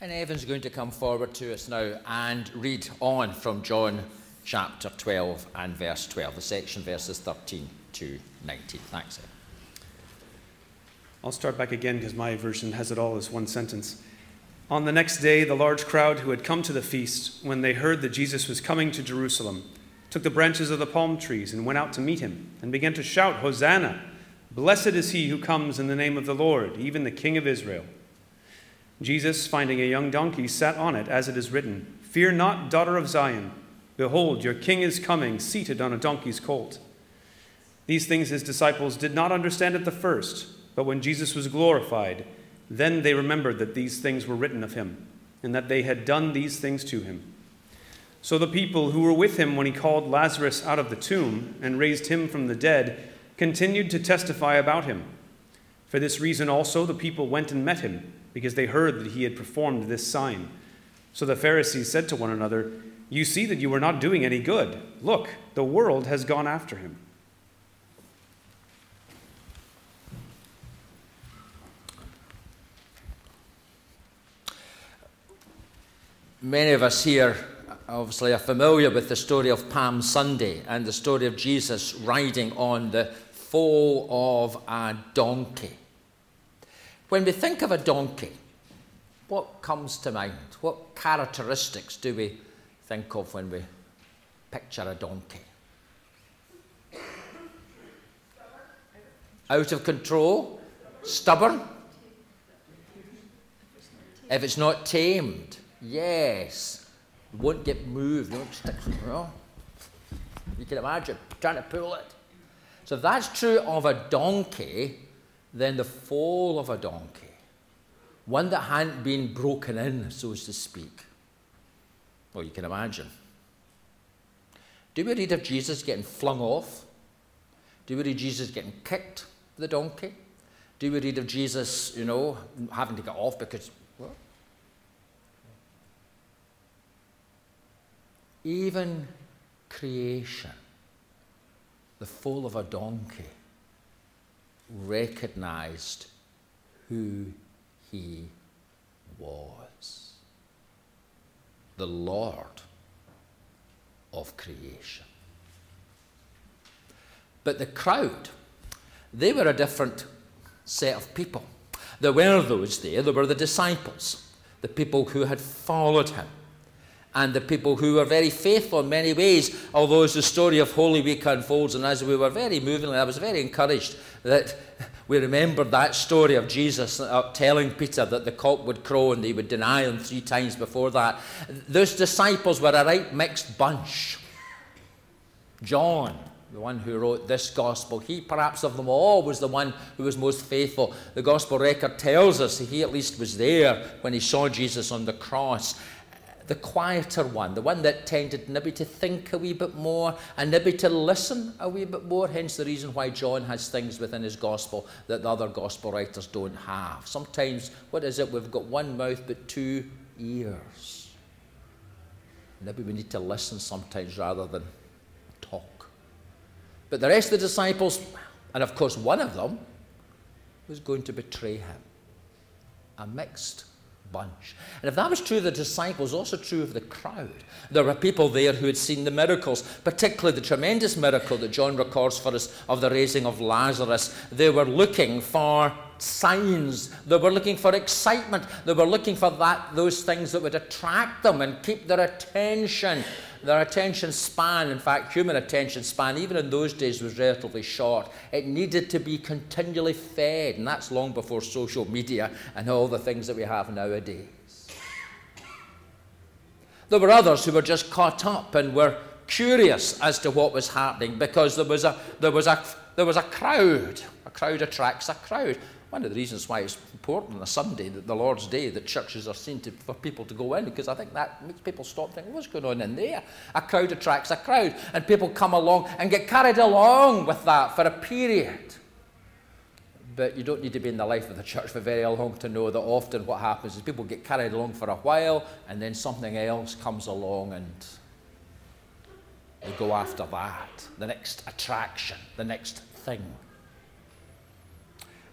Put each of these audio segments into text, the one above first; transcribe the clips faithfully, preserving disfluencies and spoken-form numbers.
And Evan's going to come forward to us now and read on from John chapter twelve and verse twelve, the section verses thirteen to nineteen. Thanks, Evan. I'll start back again because my version has it all as one sentence. On the next day, the large crowd who had come to the feast, when they heard that Jesus was coming to Jerusalem, took the branches of the palm trees and went out to meet him and began to shout, "Hosanna! Blessed is he who comes in the name of the Lord, even the King of Israel." Jesus, finding a young donkey, sat on it, as it is written, "Fear not, daughter of Zion. Behold, your king is coming, seated on a donkey's colt." These things his disciples did not understand at the first, but when Jesus was glorified, then they remembered that these things were written of him, and that they had done these things to him. So the people who were with him when he called Lazarus out of the tomb and raised him from the dead continued to testify about him. For this reason also the people went and met him, because they heard that he had performed this sign. So the Pharisees said to one another, "You see that you are not doing any good. Look, the world has gone after him." Many of us here obviously are familiar with the story of Palm Sunday and the story of Jesus riding on the foal of a donkey. When we think of a donkey, what comes to mind? What characteristics do we think of when we picture a donkey? Out of control? Stubborn? If it's not tamed. Yes, won't get moved, won't stick, you know. You can imagine trying to pull it. So if that's true of a donkey, then the foal of a donkey, one that hadn't been broken in, so as to speak. Well, you can imagine. Do we read of Jesus getting flung off? Do we read of Jesus getting kicked, the donkey? Do we read of Jesus, you know, having to get off because... Even creation, the foal of a donkey, recognized who he was. The Lord of creation. But the crowd, they were a different set of people. There were those there, there were the disciples, the people who had followed him. And the people who were very faithful in many ways, although as the story of Holy Week unfolds, and as we were very moving, I was very encouraged that we remembered that story of Jesus telling Peter that the cock would crow and they would deny him three times before that. Those disciples were a right mixed bunch. John, the one who wrote this gospel, he perhaps of them all was the one who was most faithful. The gospel record tells us that he at least was there when he saw Jesus on the cross. The quieter one, the one that tended maybe to think a wee bit more and maybe to listen a wee bit more, hence the reason why John has things within his gospel that the other gospel writers don't have. Sometimes, what is it, we've got one mouth but two ears. Maybe we need to listen sometimes rather than talk. But the rest of the disciples, and of course one of them, was going to betray him. A mixed bunch. And if that was true of the disciples, also true of the crowd. There were people there who had seen the miracles, particularly the tremendous miracle that John records for us of the raising of Lazarus. They were looking for signs. They were looking for excitement. They were looking for that, those things that would attract them and keep their attention. Their attention span, in fact, human attention span, even in those days, was relatively short. It needed to be continually fed, and that's long before social media and all the things that we have nowadays. There were others who were just caught up and were curious as to what was happening because there was a there was a there was a crowd. A crowd attracts a crowd. One of the reasons why it's important on a Sunday, that the Lord's Day, that churches are seen to, for people to go in, because I think that makes people stop thinking, what's going on in there? A crowd attracts a crowd, and people come along and get carried along with that for a period. But you don't need to be in the life of the church for very long to know that often what happens is people get carried along for a while, and then something else comes along and they go after that, the next attraction, the next thing.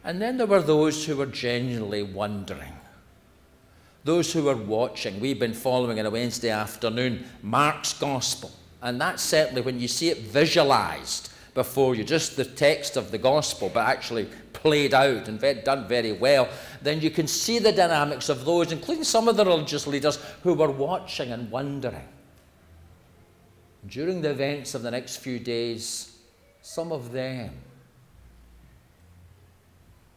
And then there were those who were genuinely wondering. those who are watching, we've been following on a Wednesday afternoon, Mark's Gospel. And that's certainly when you see it visualized before you, just the text of the Gospel, but actually played out and done very well, then you can see the dynamics of those, including some of the religious leaders, who were watching and wondering. During the events of the next few days, some of them,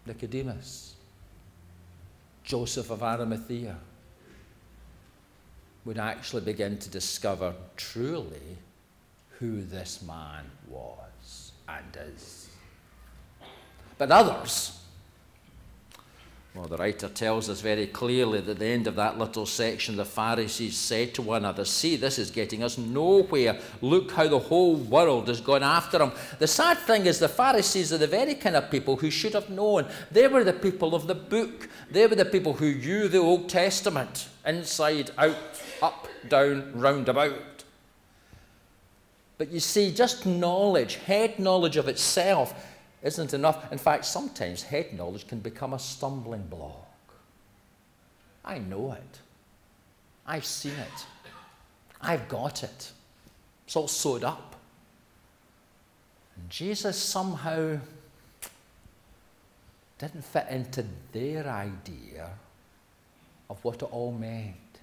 Nicodemus, Joseph of Arimathea, would actually begin to discover truly who this man was and is. But others, well, the writer tells us very clearly that at the end of that little section, the Pharisees said to one another, "See, this is getting us nowhere. Look how the whole world has gone after him." The sad thing is the Pharisees are the very kind of people who should have known. They were the people of the book. They were the people who knew the Old Testament, inside, out, up, down, roundabout. But you see, just knowledge, head knowledge of itself, isn't enough. In fact, sometimes head knowledge can become a stumbling block. I know it. I've seen it. I've got it. It's all sewed up. And Jesus somehow didn't fit into their idea of what it all meant.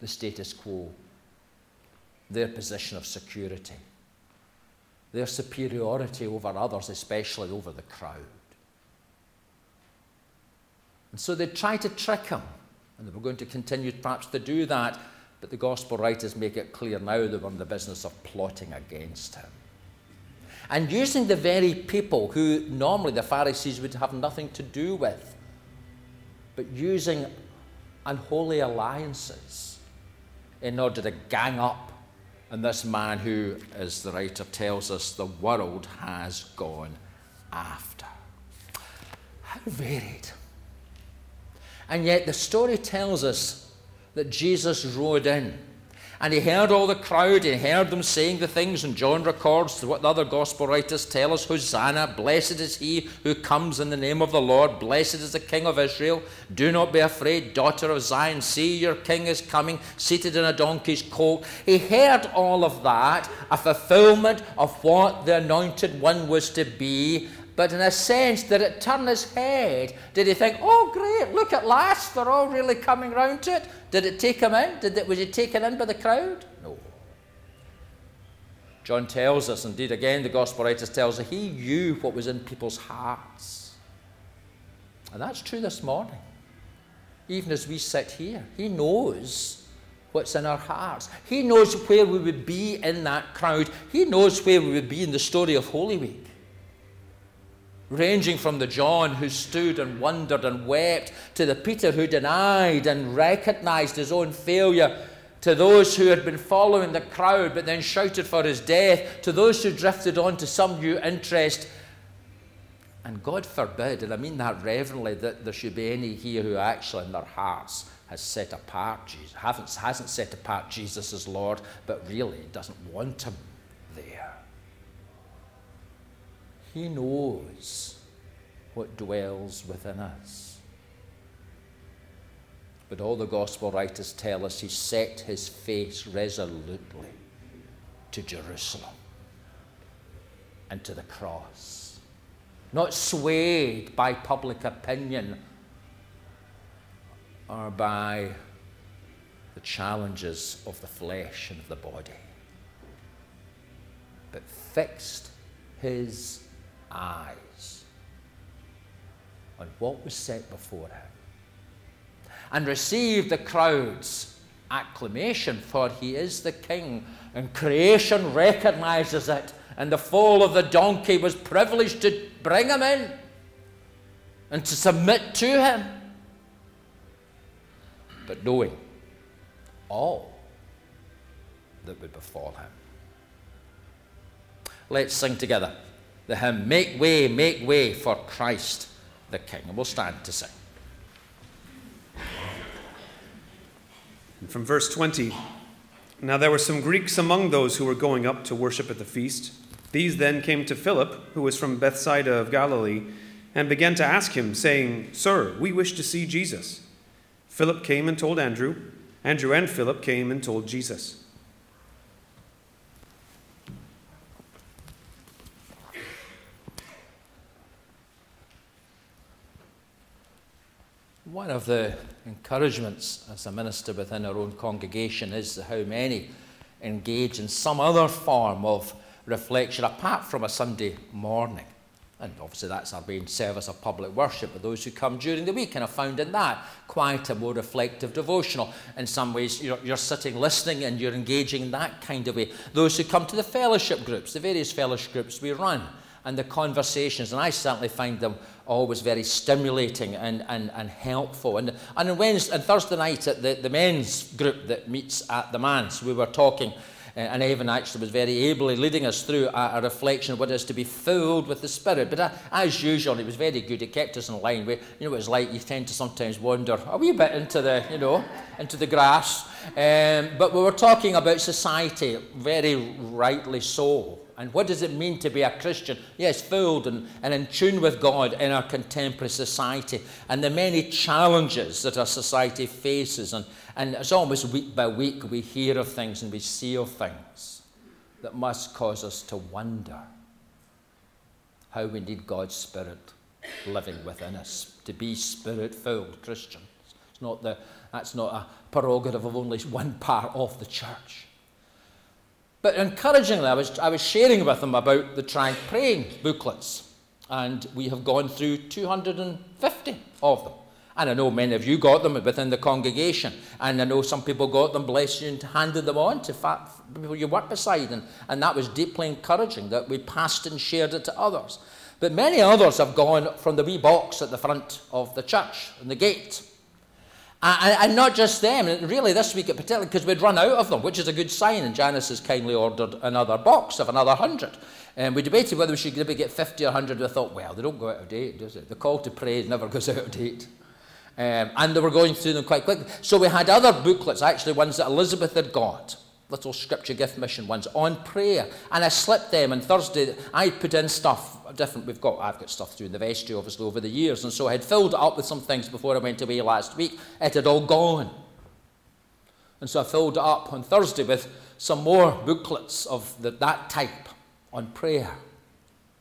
The status quo. Their position of security, their superiority over others, especially over the crowd. And so they tried to trick him, and they were going to continue perhaps to do that, but the gospel writers make it clear now they were in the business of plotting against him. And using the very people who normally the Pharisees would have nothing to do with, but using unholy alliances in order to gang up. And this man who, as the writer tells us, the world has gone after. How varied. And yet the story tells us that Jesus rode in. And he heard all the crowd, he heard them saying the things, and John records what the other gospel writers tell us, "Hosanna, blessed is he who comes in the name of the Lord, blessed is the King of Israel. Do not be afraid, daughter of Zion, see your king is coming, seated in a donkey's colt." He heard all of that, a fulfillment of what the anointed one was to be, but in a sense, did it turn his head? Did he think, "Oh great, look at last, they're all really coming round to it"? Did it take him in? Did it, was he taken in by the crowd? No. John tells us, indeed again the gospel writers tells us, he knew what was in people's hearts. And that's true this morning. Even as we sit here, he knows what's in our hearts. He knows where we would be in that crowd. He knows where we would be in the story of Holy Week. Ranging from the John who stood and wondered and wept, to the Peter who denied and recognized his own failure, to those who had been following the crowd but then shouted for his death, to those who drifted on to some new interest. And God forbid, and I mean that reverently, that there should be any here who actually in their hearts has set apart Jesus, haven't, hasn't set apart Jesus as Lord, but really doesn't want him there. He knows what dwells within us. But all the gospel writers tell us he set his face resolutely to Jerusalem and to the cross, not swayed by public opinion or by the challenges of the flesh and of the body, but fixed his eyes on what was set before him, and received the crowd's acclamation, for he is the king, and creation recognizes it, and the fall of the donkey was privileged to bring him in and to submit to him. But knowing all that would befall him. Let's sing together the hymn, "Make Way, Make Way for Christ the King." And we'll stand to sing. And from verse twenty, "Now there were some Greeks among those who were going up to worship at the feast. These then came to Philip, who was from Bethsaida of Galilee, and began to ask him, saying, 'Sir, we wish to see Jesus.' Philip came and told Andrew. Andrew and Philip came and told Jesus. One of the encouragements as a minister within our own congregation is how many engage in some other form of reflection apart from a Sunday morning. And obviously that's our main service of public worship, but those who come during the week, and I found in that quite a more reflective devotional. In some ways, you're, you're sitting listening and you're engaging in that kind of way. Those who come to the fellowship groups, the various fellowship groups we run, and the conversations, and I certainly find them always very stimulating and, and, and helpful. And, and on Wednesday and Thursday night at the, the men's group that meets at the manse, we were talking, and Evan actually was very ably leading us through a, a reflection of what it is to be filled with the Spirit. But uh, as usual, it was very good. He kept us in line. We, you know, it was like you tend to sometimes wander a wee bit into the, you know, into the grass. Um, but we were talking about society, very rightly so. And what does it mean to be a Christian? Yes, filled and, and in tune with God in our contemporary society, and the many challenges that our society faces. And, and it's almost week by week we hear of things and we see of things that must cause us to wonder how we need God's Spirit living within us, to be Spirit-filled Christians. It's not the, that's not a prerogative of only one part of the church. But encouragingly, I was, I was sharing with them about the Try Praying booklets. And we have gone through two hundred fifty of them. And I know many of you got them within the congregation. And I know some people got them, bless you, and handed them on to fat people you work beside. And, and that was deeply encouraging that we passed and shared it to others. But many others have gone from the wee box at the front of the church, in the gate. And not just them, and really this week in particular, because we'd run out of them, which is a good sign, and Janice has kindly ordered another box of another one hundred. And we debated whether we should maybe get fifty or one hundred, and I thought, well, they don't go out of date, does it? The call to praise never goes out of date. Um, and they were going through them quite quickly. So we had other booklets, actually ones that Elizabeth had got, little scripture gift mission ones, on prayer. And I slipped them, and Thursday I put in stuff different. We've got, I've got stuff through in the vestry, obviously, over the years, and so I had filled it up with some things before I went away last week. It had all gone. And so I filled it up on Thursday with some more booklets of the, that type on prayer.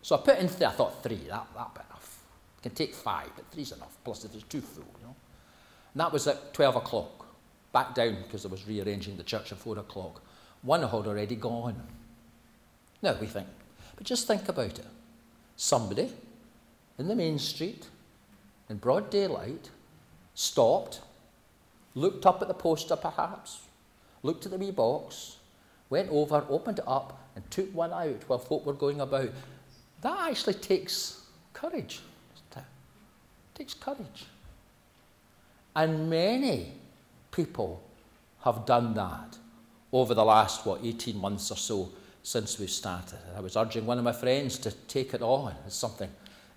So I put in three, I thought three, that, that bit enough. I can take five, but three's enough, plus if it's too full, you know. And that was at twelve o'clock. Back down because I was rearranging the church at four o'clock. One had already gone. Now we think, but just think about it. Somebody in the main street, in broad daylight, stopped, looked up at the poster perhaps, looked at the wee box, went over, opened it up, and took one out while folk were going about. That actually takes courage. It takes courage. And many people have done that over the last, what, eighteen months or so since we've started. And I was urging one of my friends to take it on. It's something,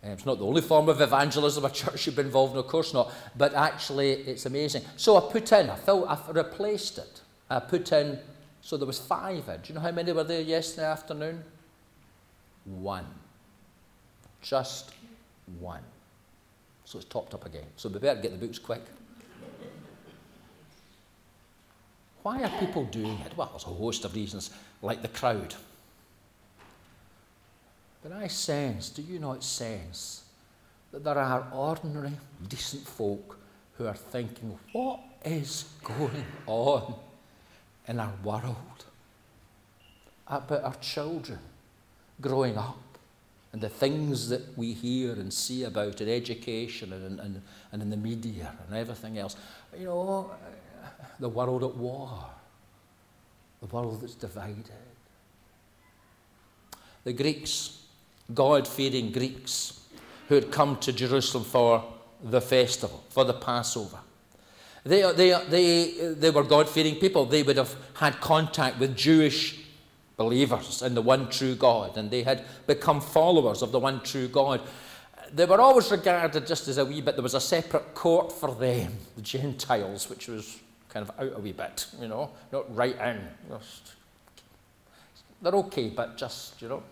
um, it's not the only form of evangelism a church should be involved in, of course not, but actually it's amazing. So I put in, I, filled, I replaced it. I put in, so there was five in. Do you know how many were there yesterday afternoon? One. Just one. So it's topped up again. So we better get the books quick. Why are people doing it? Well, there's a host of reasons, like the crowd. But I sense, do you not sense, that there are ordinary, decent folk who are thinking, what is going on in our world? About our children growing up and the things that we hear and see about in education and, and, and in the media and everything else. You know, the world at war, the world that's divided. The Greeks, God-fearing Greeks, who had come to Jerusalem for the festival, for the Passover. They, they, they, they were God-fearing people. They would have had contact with Jewish believers in the one true God, and they had become followers of the one true God. They were always regarded just as a wee bit, there was a separate court for them, the Gentiles, which was kind of out a wee bit, you know, not right in. Just, they're okay, but just, you know.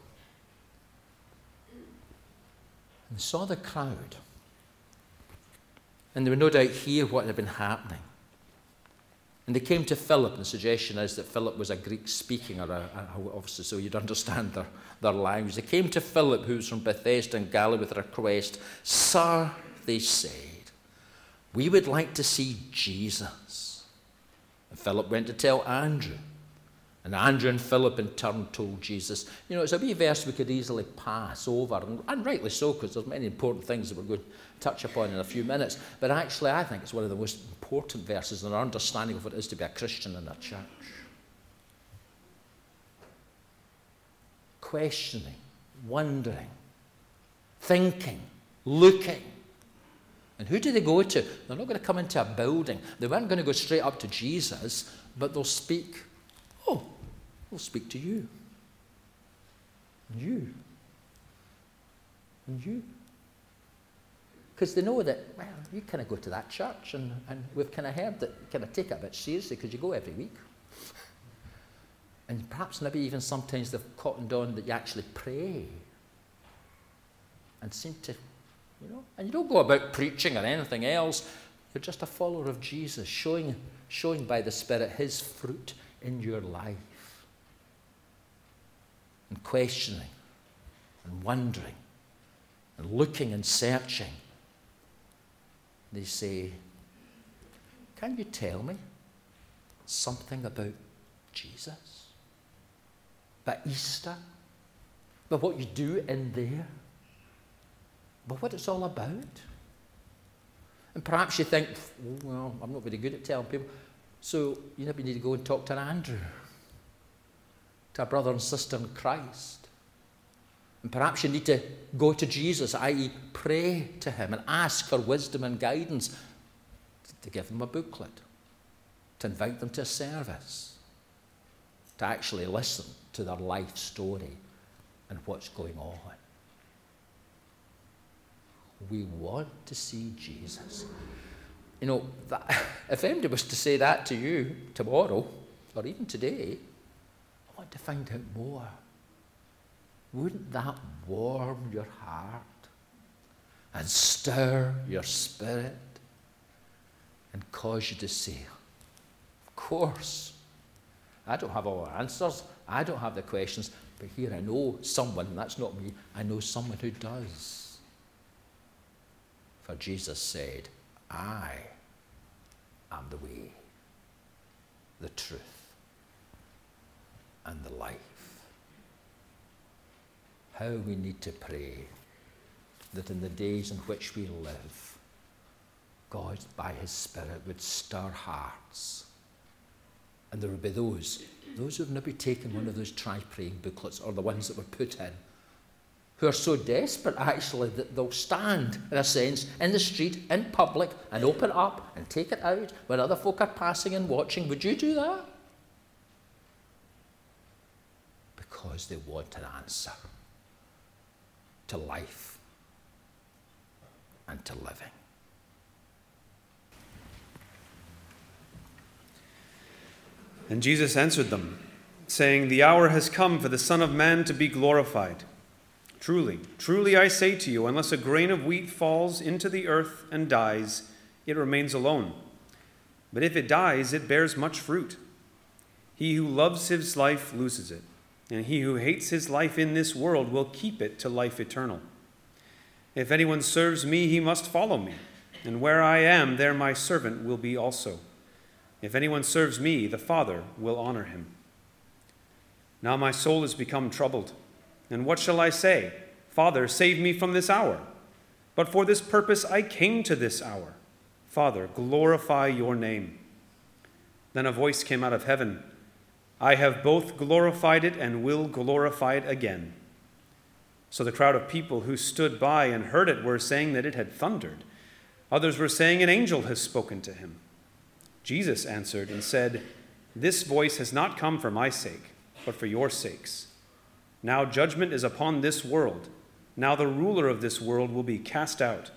And they saw the crowd. And they were no doubt here what had been happening. And they came to Philip, and the suggestion is that Philip was a Greek-speaking, or a, a, obviously, so you'd understand their, their language. They came to Philip, who was from Bethsaida in Galilee, with a request. Sir, they said, we would like to see Jesus. And Philip went to tell Andrew. And Andrew and Philip, in turn, told Jesus. You know, it's a wee verse we could easily pass over, and, and rightly so, because there's many important things that we're going to touch upon in a few minutes. But actually, I think it's one of the most important verses in our understanding of what it is to be a Christian in a church. Questioning, wondering, thinking, looking. And who do they go to? They're not going to come into a building. They weren't going to go straight up to Jesus, but they'll speak Oh, we'll speak to you, and you, and you. Because they know that, well, you kind of go to that church, and, and we've kind of heard that you kind of take it a bit seriously because you go every week. And perhaps maybe even sometimes they've cottoned on that you actually pray and seem to, you know, and you don't go about preaching or anything else. You're just a follower of Jesus, showing, showing by the Spirit his fruit in your life, and questioning and wondering and looking and searching. They say, can you tell me something about Jesus? About Easter? About what you do in there? About what it's all about? And perhaps you think, oh, well, I'm not very good at telling people. So you maybe need to go and talk to an Andrew, to a brother and sister in Christ. And perhaps you need to go to Jesus, that is pray to him and ask for wisdom and guidance, to give them a booklet, to invite them to a service, to actually listen to their life story and what's going on. We want to see Jesus. You know, that, if anybody was to say that to you tomorrow, or even today, I want to find out more. Wouldn't that warm your heart and stir your spirit and cause you to say, of course, I don't have all the answers, I don't have the questions, but here I know someone, and that's not me, I know someone who does. For Jesus said, I am the way, the truth, and the life. How we need to pray that in the days in which we live, God, by his Spirit, would stir hearts. And there would be those, those who have maybe taken one of those try praying booklets, or the ones that were put in, who are so desperate, actually, that they'll stand, in a sense, in the street, in public, and open up and take it out when other folk are passing and watching. Would you do that? Because they want an answer to life and to living. And Jesus answered them, saying, the hour has come for the Son of Man to be glorified. Truly, truly I say to you, unless a grain of wheat falls into the earth and dies, it remains alone. But if it dies, it bears much fruit. He who loves his life loses it, and he who hates his life in this world will keep it to life eternal. If anyone serves me, he must follow me, and where I am, there my servant will be also. If anyone serves me, the Father will honor him. Now my soul is become troubled. And what shall I say? Father, save me from this hour. But for this purpose I came to this hour. Father, glorify your name. Then a voice came out of heaven. I have both glorified it and will glorify it again. So the crowd of people who stood by and heard it were saying that it had thundered. Others were saying, an angel has spoken to him. Jesus answered and said, this voice has not come for my sake, but for your sakes. Now judgment is upon this world. Now the ruler of this world will be cast out.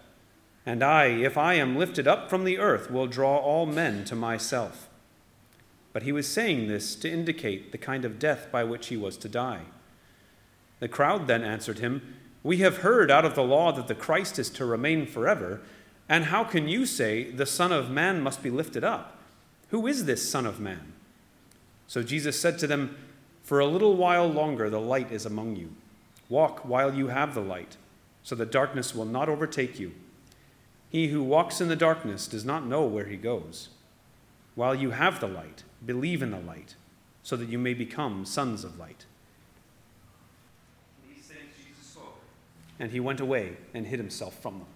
And I, if I am lifted up from the earth, will draw all men to myself. But he was saying this to indicate the kind of death by which he was to die. The crowd then answered him, we have heard out of the law that the Christ is to remain forever. And how can you say, the Son of Man must be lifted up? Who is this Son of Man? So Jesus said to them, for a little while longer the light is among you. Walk while you have the light, so the darkness will not overtake you. He who walks in the darkness does not know where he goes. While you have the light, believe in the light, so that you may become sons of light. These things Jesus spoke. And he went away and hid himself from them.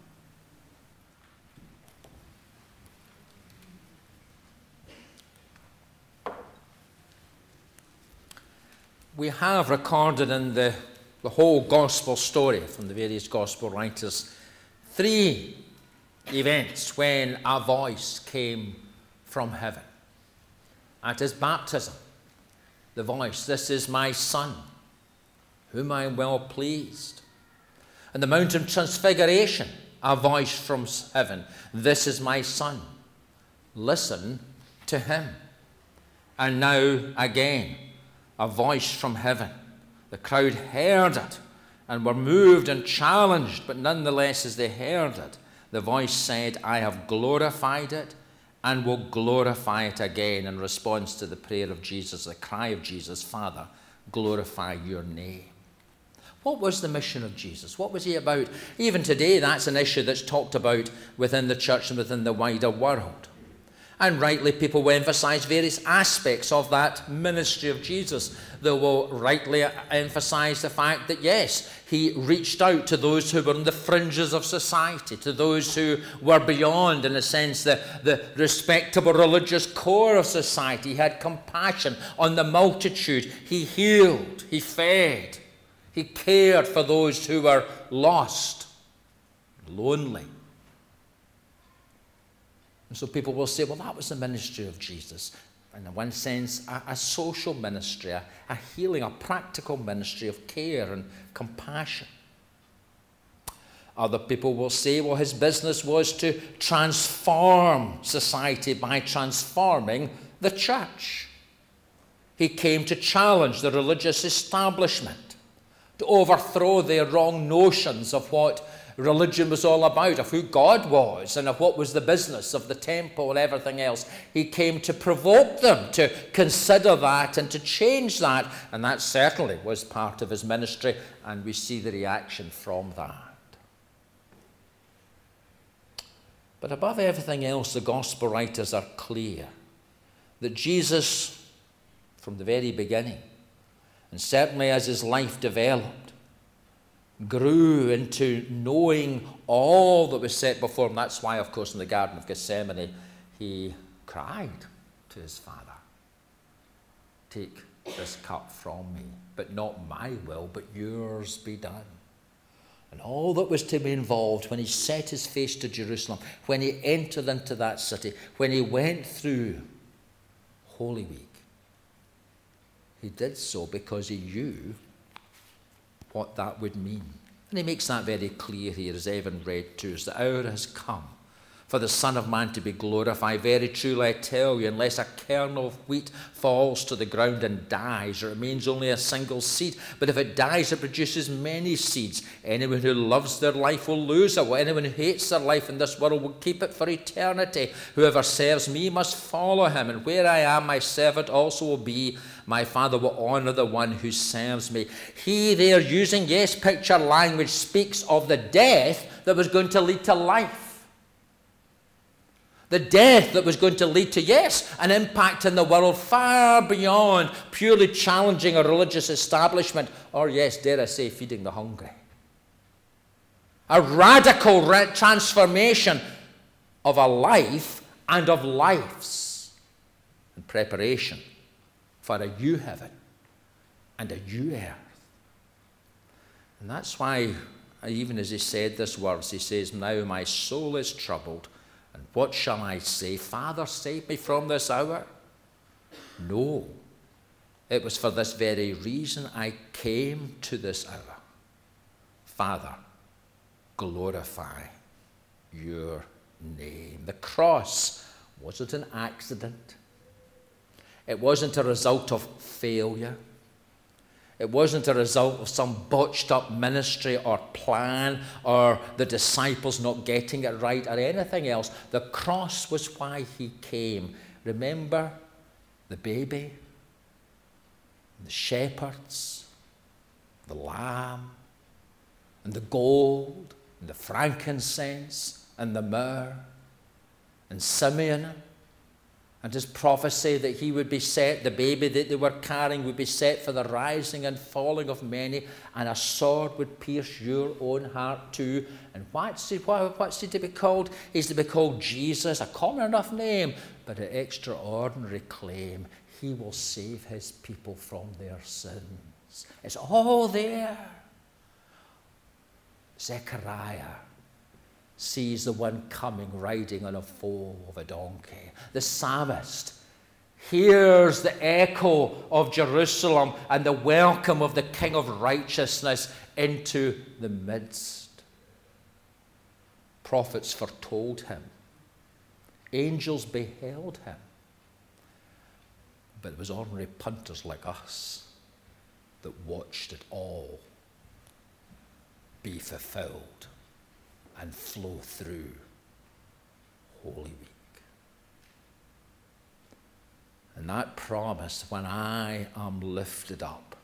We have recorded in the, the whole gospel story from the various gospel writers three events when a voice came from heaven. At his baptism, the voice, "This is my Son, whom I am well pleased." And the Mount of Transfiguration, a voice from heaven, "This is my Son, listen to him." And now again, a voice from heaven. The crowd heard it and were moved and challenged, but nonetheless, as they heard it, the voice said, "I have glorified it and will glorify it again," in response to the prayer of Jesus, the cry of Jesus, "Father, glorify your name." What was the mission of Jesus? What was he about? Even today, that's an issue that's talked about within the church and within the wider world. And rightly, people will emphasize various aspects of that ministry of Jesus. They will rightly emphasize the fact that, yes, he reached out to those who were on the fringes of society, to those who were beyond, in a sense, the, the respectable religious core of society. He had compassion on the multitude. He healed, he fed, he cared for those who were lost, lonely. And so people will say, well, that was the ministry of Jesus. And in one sense, a, a social ministry, a, a healing, a practical ministry of care and compassion. Other people will say, well, his business was to transform society by transforming the church. He came to challenge the religious establishment, to overthrow their wrong notions of what religion was all about, of who God was and of what was the business of the temple and everything else. He came to provoke them to consider that and to change that, and that certainly was part of his ministry, and we see the reaction from that. But above everything else, the gospel writers are clear that Jesus, from the very beginning, and certainly as his life developed, grew into knowing all that was set before him. That's why, of course, in the Garden of Gethsemane, he cried to his Father, "Take this cup from me, but not my will, but yours be done." And all that was to be involved when he set his face to Jerusalem, when he entered into that city, when he went through Holy Week, he did so because he knew what that would mean. And he makes that very clear here, as Evan read to us. The hour has come for the Son of Man to be glorified. Very truly I tell you, unless a kernel of wheat falls to the ground and dies, it remains only a single seed. But if it dies, it produces many seeds. Anyone who loves their life will lose it. Anyone who hates their life in this world will keep it for eternity. Whoever serves me must follow him. And where I am, my servant also will be. My Father will honour the one who serves me. He there, using, yes, picture language, speaks of the death that was going to lead to life. The death that was going to lead to, yes, an impact in the world far beyond purely challenging a religious establishment or, yes, dare I say, feeding the hungry. A radical re- transformation of a life and of lives in preparation for a new heaven and a new earth. And that's why, even as he said these words, he says, "Now my soul is troubled. And what shall I say? Father, save me from this hour." No, it was for this very reason I came to this hour. Father, glorify your name. The cross wasn't an accident. It wasn't a result of failure. It wasn't a result of some botched up ministry or plan or the disciples not getting it right or anything else. The cross was why he came. Remember the baby, the shepherds, the lamb, and the gold, and the frankincense, and the myrrh, and Simeon, and his prophecy that he would be set, the baby that they were carrying would be set for the rising and falling of many, and a sword would pierce your own heart too. And what's he, what, what's he to be called? He's to be called Jesus, a common enough name, but an extraordinary claim. He will save his people from their sins. It's all there. Zechariah sees the one coming riding on a foal of a donkey. The psalmist hears the echo of Jerusalem and the welcome of the King of Righteousness into the midst. Prophets foretold him. Angels beheld him. But it was ordinary punters like us that watched it all be fulfilled and flow through Holy Week. And that promise, when I am lifted up,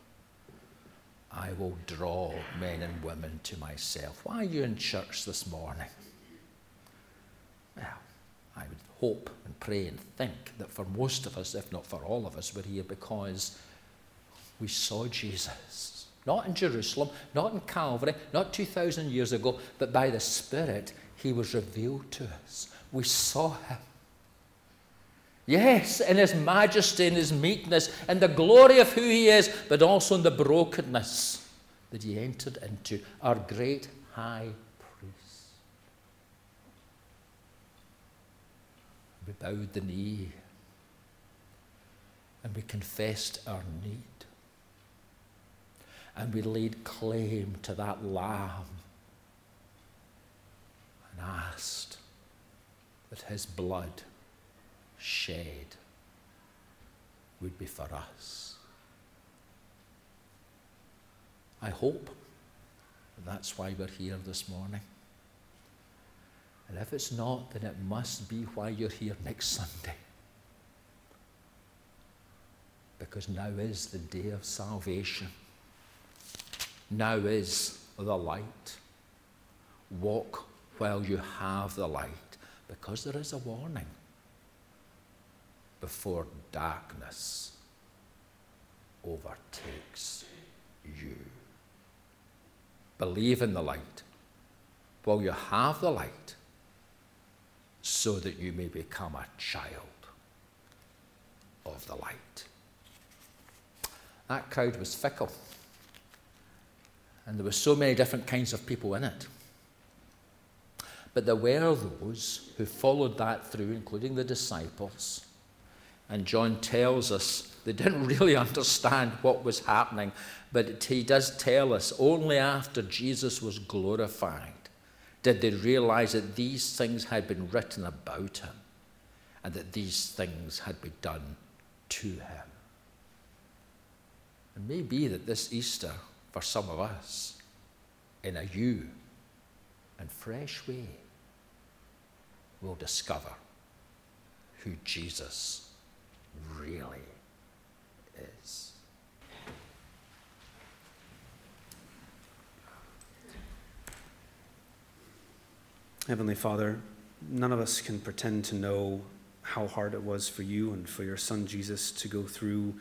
I will draw men and women to myself. Why are you in church this morning? Well, I would hope and pray and think that for most of us, if not for all of us, we're here because we saw Jesus. Not in Jerusalem, not in Calvary, not two thousand years ago, but by the Spirit, he was revealed to us. We saw him. Yes, in his majesty, in his meekness, in the glory of who he is, but also in the brokenness that he entered into, our great high priest. We bowed the knee and we confessed our need. And we laid claim to that lamb and asked that his blood shed would be for us. I hope that's why we're here this morning. And if it's not, then it must be why you're here next Sunday. Because now is the day of salvation. Now is the light. Walk while you have the light, because there is a warning before darkness overtakes you. Believe in the light while you have the light, so that you may become a child of the light. That crowd was fickle. And there were so many different kinds of people in it. But there were those who followed that through, including the disciples. And John tells us they didn't really understand what was happening, but he does tell us only after Jesus was glorified did they realize that these things had been written about him and that these things had been done to him. It may be that this Easter, for some of us, in a new and fresh way, we'll discover who Jesus really is. Heavenly Father, none of us can pretend to know how hard it was for you and for your son Jesus to go through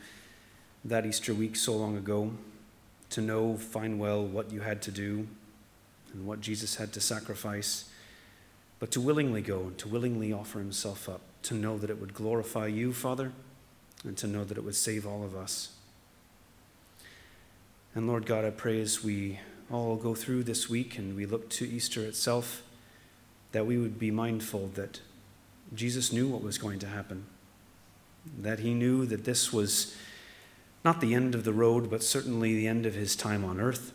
that Easter week so long ago, to know fine well what you had to do and what Jesus had to sacrifice, but to willingly go and to willingly offer himself up, to know that it would glorify you, Father, and to know that it would save all of us. And Lord God, I pray as we all go through this week and we look to Easter itself, that we would be mindful that Jesus knew what was going to happen, that he knew that this was not the end of the road, but certainly the end of his time on earth,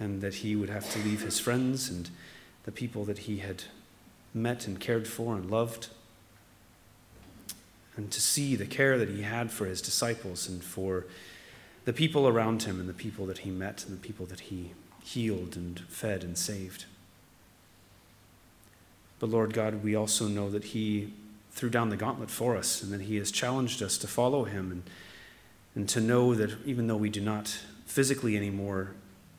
and that he would have to leave his friends and the people that he had met and cared for and loved, and to see the care that he had for his disciples and for the people around him and the people that he met and the people that he healed and fed and saved. But Lord God, we also know that he threw down the gauntlet for us and that he has challenged us to follow him and, and to know that even though we do not physically anymore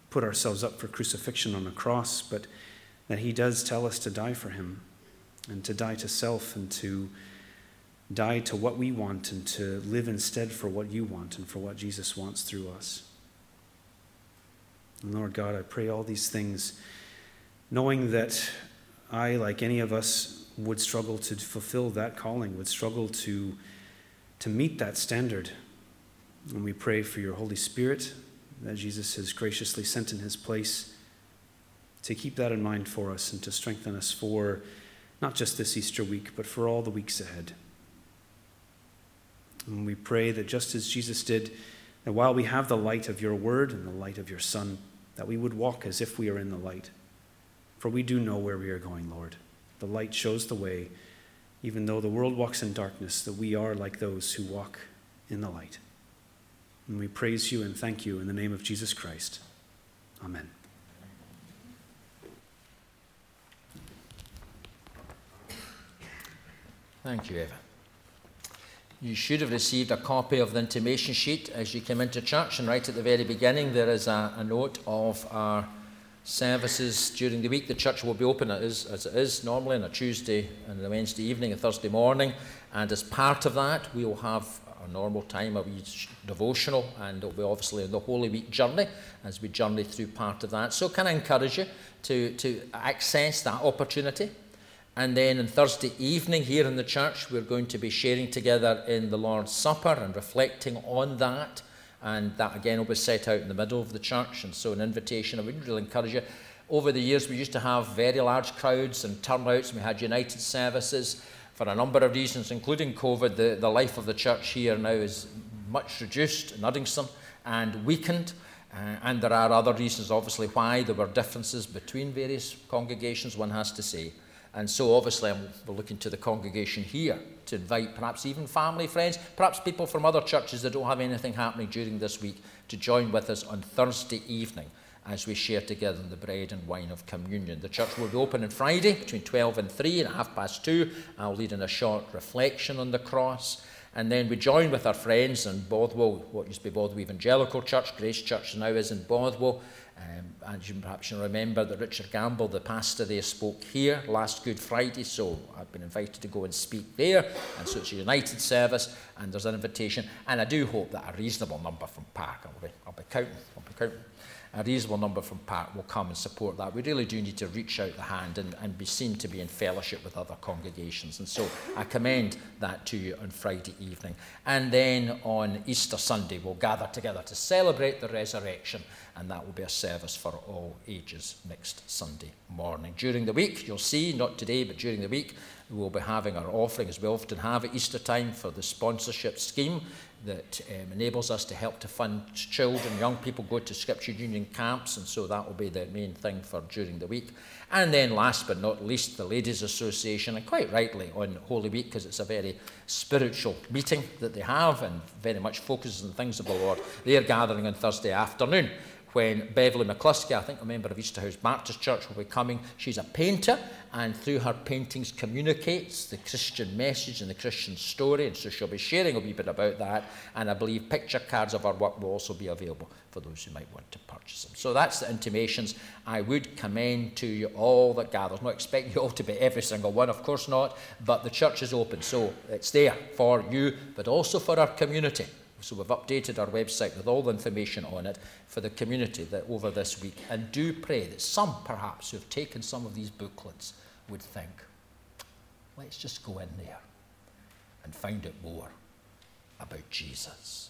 put ourselves up for crucifixion on a cross, but that he does tell us to die for him and to die to self and to die to what we want and to live instead for what you want and for what Jesus wants through us. And Lord God, I pray all these things knowing that I, like any of us, would struggle to fulfill that calling, would struggle to, to meet that standard. And we pray for your Holy Spirit that Jesus has graciously sent in his place to keep that in mind for us and to strengthen us for not just this Easter week, but for all the weeks ahead. And we pray that just as Jesus did, that while we have the light of your word and the light of your Son, that we would walk as if we are in the light. For we do know where we are going, Lord. The light shows the way, even though the world walks in darkness, that we are like those who walk in the light. And we praise you and thank you in the name of Jesus Christ. Amen. Thank you, Eva. You should have received a copy of the intimation sheet as you came into church, and right at the very beginning there is a, a note of our services during the week. The church will be open as, as it is normally on a Tuesday and a Wednesday evening and Thursday morning, and as part of that we will have our normal time of each devotional, and it'll be obviously the Holy Week journey as we journey through part of that. So can I encourage you to, to access that opportunity? And then on Thursday evening here in the church we're going to be sharing together in the Lord's Supper and reflecting on that, and that again will be set out in the middle of the church, and so an invitation. I would really encourage you. Over the years we used to have very large crowds and turnouts, and we had united services. For a number of reasons, including COVID, the, the life of the church here now is much reduced in Uddingston and weakened. Uh, and there are other reasons, obviously, why there were differences between various congregations, one has to say. And so, obviously, I'm, we're looking to the congregation here to invite perhaps even family, friends, perhaps people from other churches that don't have anything happening during this week to join with us on Thursday evening as we share together the bread and wine of communion. The church will be open on Friday between twelve and three and half past two. I'll lead in a short reflection on the cross. And then we join with our friends in Bothwell, what used to be Bothwell Evangelical Church, Grace Church now is in Bothwell. Um, and you perhaps you remember that Richard Gamble, the pastor there, spoke here last Good Friday, so I've been invited to go and speak there. And so it's a united service, and there's an invitation. And I do hope that a reasonable number from Park, I'll be, I'll be counting, I'll be counting. A reasonable number from Park will come and support that. We really do need to reach out the hand and, and be seen to be in fellowship with other congregations. And so I commend that to you on Friday evening. And then on Easter Sunday, we'll gather together to celebrate the resurrection, and that will be a service for all ages next Sunday morning. During the week, you'll see, not today, but during the week, we'll be having our offering, as we often have at Easter time, for the sponsorship scheme that um, enables us to help to fund children, young people go to Scripture Union camps, and so that will be the main thing for during the week. And then last but not least, the Ladies Association, and quite rightly on Holy Week, because it's a very spiritual meeting that they have and very much focuses on things of the Lord. They are gathering on Thursday afternoon, when Beverly McCluskey, I think a member of Easter House Baptist Church, will be coming. She's a painter, and through her paintings communicates the Christian message and the Christian story, and so she'll be sharing a wee bit about that, and I believe picture cards of her work will also be available for those who might want to purchase them. So that's the intimations. I would commend to you all that gathers. Not expect you all to be every single one, of course not, but the church is open, so it's there for you, but also for our community. So we've updated our website with all the information on it for the community that over this week. And do pray that some, perhaps, who have taken some of these booklets would think, let's just go in there and find out more about Jesus.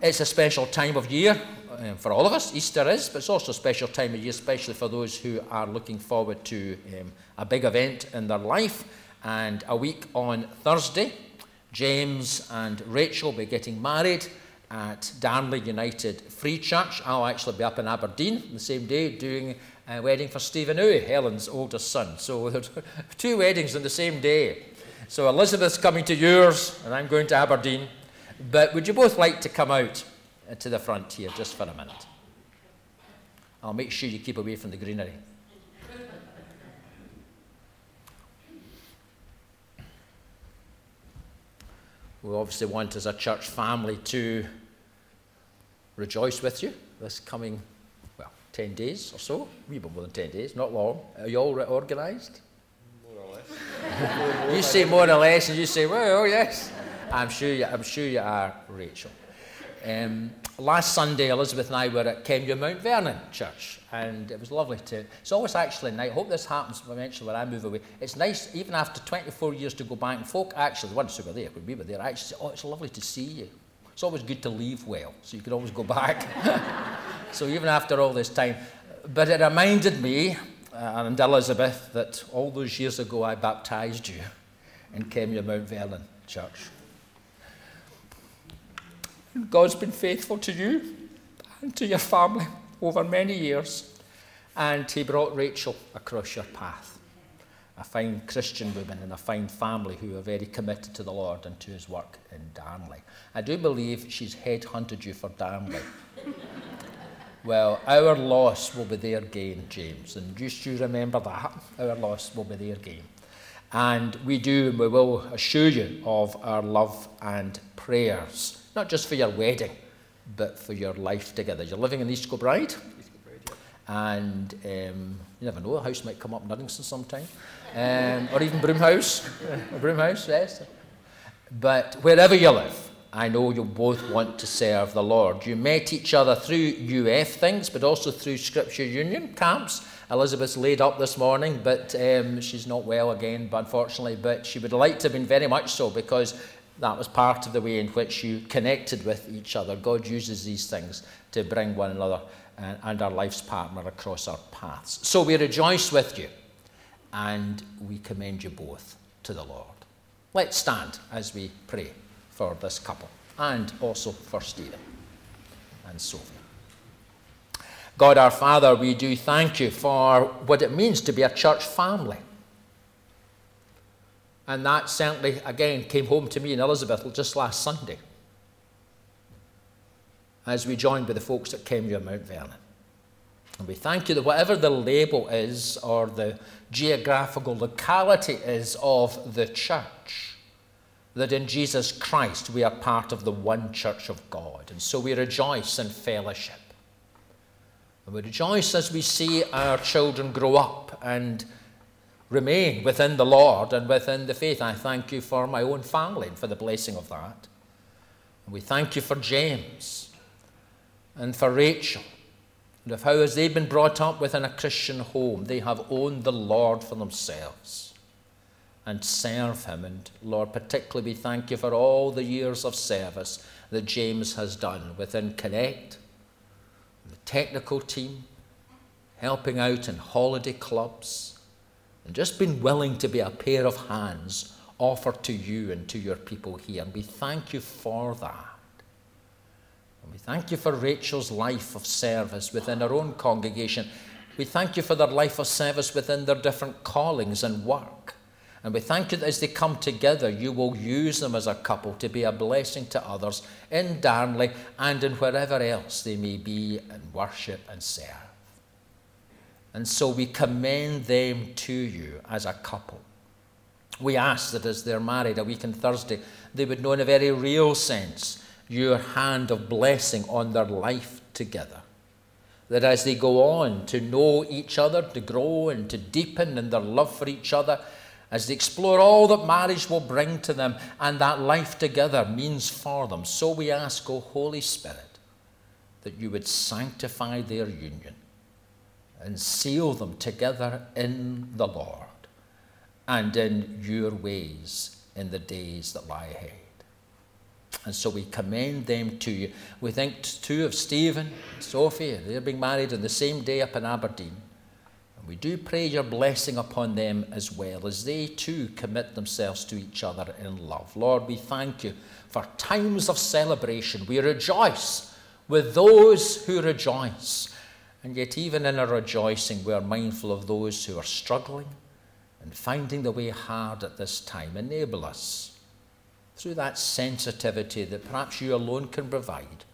It's a special time of year um, for all of us, Easter is, but it's also a special time of year, especially for those who are looking forward to um, a big event in their life. And a week on Thursday, James and Rachel will be getting married at Darnley United Free Church. I'll actually be up in Aberdeen the same day doing a wedding for Stephen Uy, Helen's oldest son. So there's two weddings on the same day. So Elizabeth's coming to yours, and I'm going to Aberdeen. But would you both like to come out to the front here just for a minute? I'll make sure you keep away from the greenery. We obviously want, as a church family, to rejoice with you this coming, well, ten days or so. We've been more than ten days, not long. Are you all organised? More or less. more, more, you say more or less, and you say, well, oh, yes. I'm sure you, I'm sure you are, Rachel. Um, last Sunday, Elizabeth and I were at Kenmure Mount Vernon Church, and it was lovely to. It's always actually nice. I hope this happens eventually when I move away. It's nice, even after twenty-four years, to go back and folk actually, the ones who were there, when we were there, actually said, oh, it's lovely to see you. It's always good to leave well, so you can always go back. So even after all this time. But it reminded me, uh, and Elizabeth, that all those years ago I baptised you in Kenmure Mount Vernon Church. God's been faithful to you and to your family over many years, and he brought Rachel across your path, a fine Christian woman and a fine family who are very committed to the Lord and to his work in Darnley. I do believe she's headhunted you for Darnley. Well, our loss will be their gain, James, and just you remember that. Our loss will be their gain. And we do, and we will assure you of our love and prayers, not just for your wedding, but for your life together. You're living in East Kilbride, East Kilbride yeah. and um, you never know, a house might come up in Uddingston sometime, um, or even Broomhouse, Broomhouse, yes. But wherever you live, I know you both want to serve the Lord. You met each other through U F things, but also through Scripture Union camps. Elizabeth's laid up this morning, but um, she's not well again, unfortunately, but she would like to have been very much so, because that was part of the way in which you connected with each other. God uses these things to bring one another and, and our life's partner across our paths. So we rejoice with you, and we commend you both to the Lord. Let's stand as we pray for this couple, and also for Stephen and Sophie. God our Father, we do thank you for what it means to be a church family. And that certainly, again, came home to me and Elizabeth just last Sunday, as we joined with the folks at Kenmure Mount Vernon. And we thank you that whatever the label is, or the geographical locality is of the church, that in Jesus Christ we are part of the one church of God. And so we rejoice in fellowship. And we rejoice as we see our children grow up and remain within the Lord and within the faith. I thank you for my own family and for the blessing of that. And we thank you for James and for Rachel, and of how, as they've been brought up within a Christian home, they have owned the Lord for themselves and serve him. And Lord, particularly we thank you for all the years of service that James has done within Connect, the technical team, helping out in holiday clubs, and just been willing to be a pair of hands offered to you and to your people here. And we thank you for that. And we thank you for Rachel's life of service within her own congregation. We thank you for their life of service within their different callings and work. And we thank you that as they come together, you will use them as a couple to be a blessing to others in Darnley and in wherever else they may be and worship and serve. And so we commend them to you as a couple. We ask that as they're married a week on Thursday, they would know in a very real sense your hand of blessing on their life together. That as they go on to know each other, to grow and to deepen in their love for each other, as they explore all that marriage will bring to them and that life together means for them. So we ask, O Holy Spirit, that you would sanctify their union and seal them together in the Lord and in your ways in the days that lie ahead. And so we commend them to you. We think too of Stephen and Sophie. They're being married on the same day up in Aberdeen. And we do pray your blessing upon them as well, as they too commit themselves to each other in love. Lord, we thank you for times of celebration. We rejoice with those who rejoice. And yet even in our rejoicing, we are mindful of those who are struggling and finding the way hard at this time. Enable us through that sensitivity that perhaps you alone can provide,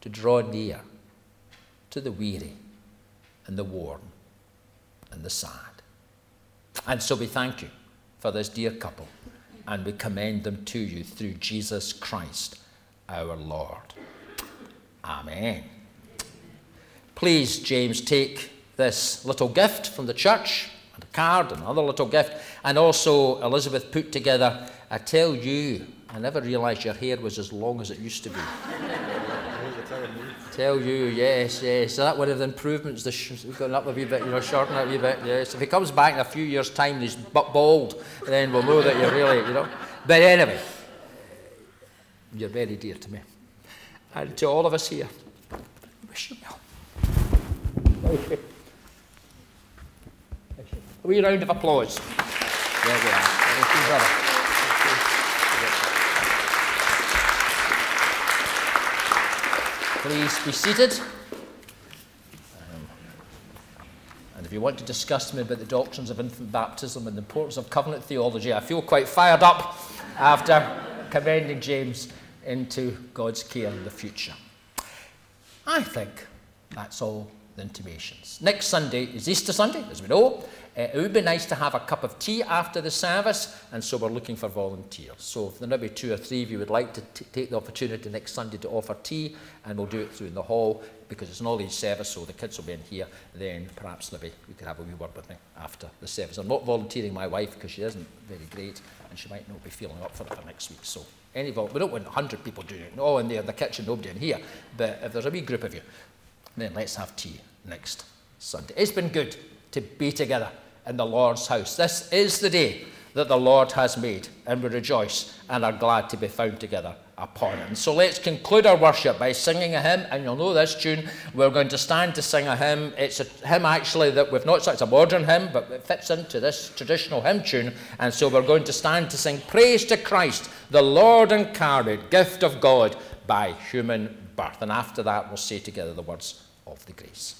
to draw near to the weary and the worn and the sad. And so we thank you for this dear couple, and we commend them to you through Jesus Christ our Lord. Amen. Please, James, take this little gift from the church, and a card and another little gift, and also Elizabeth put together, I tell you, I never realised your hair was as long as it used to be. Tell you, yes, yes. So that would have improvements. The sh- going up a wee bit, you know, shorten it a wee bit. Yes. If he comes back in a few years' time, and he's bald, then we'll know that you're really, you know. But anyway, you're very dear to me, and to all of us here. Wish you well. A wee round of applause. There we are. Thank you, brother. Please be seated. Um, and if you want to discuss me about the doctrines of infant baptism and the importance of covenant theology, I feel quite fired up after commending James into God's care in the future. I think that's all the intimations. Next Sunday is Easter Sunday, as we know. Uh, it would be nice to have a cup of tea after the service, and so we're looking for volunteers. So if there may be two or three of you would like to t- take the opportunity next Sunday to offer tea, and we'll do it through in the hall, because it's an all-age service, so the kids will be in here, then perhaps maybe we could have a wee word with me after the service. I'm not volunteering my wife, because she isn't very great, and she might not be feeling up for it for next week. So any vol- we don't want one hundred people doing it, all in there in the kitchen, nobody in here, but if there's a wee group of you, then let's have tea next Sunday. It's been good to be together in the Lord's house. This is the day that the Lord has made, and we rejoice and are glad to be found together upon it. And so let's conclude our worship by singing a hymn, and you'll know this tune. We're going to stand to sing a hymn. It's a hymn actually that we've not, it's a modern hymn, but it fits into this traditional hymn tune, and so we're going to stand to sing Praise to Christ, the Lord Incarnate, Gift of God by Human Birth. And after that we'll say together the words of the grace.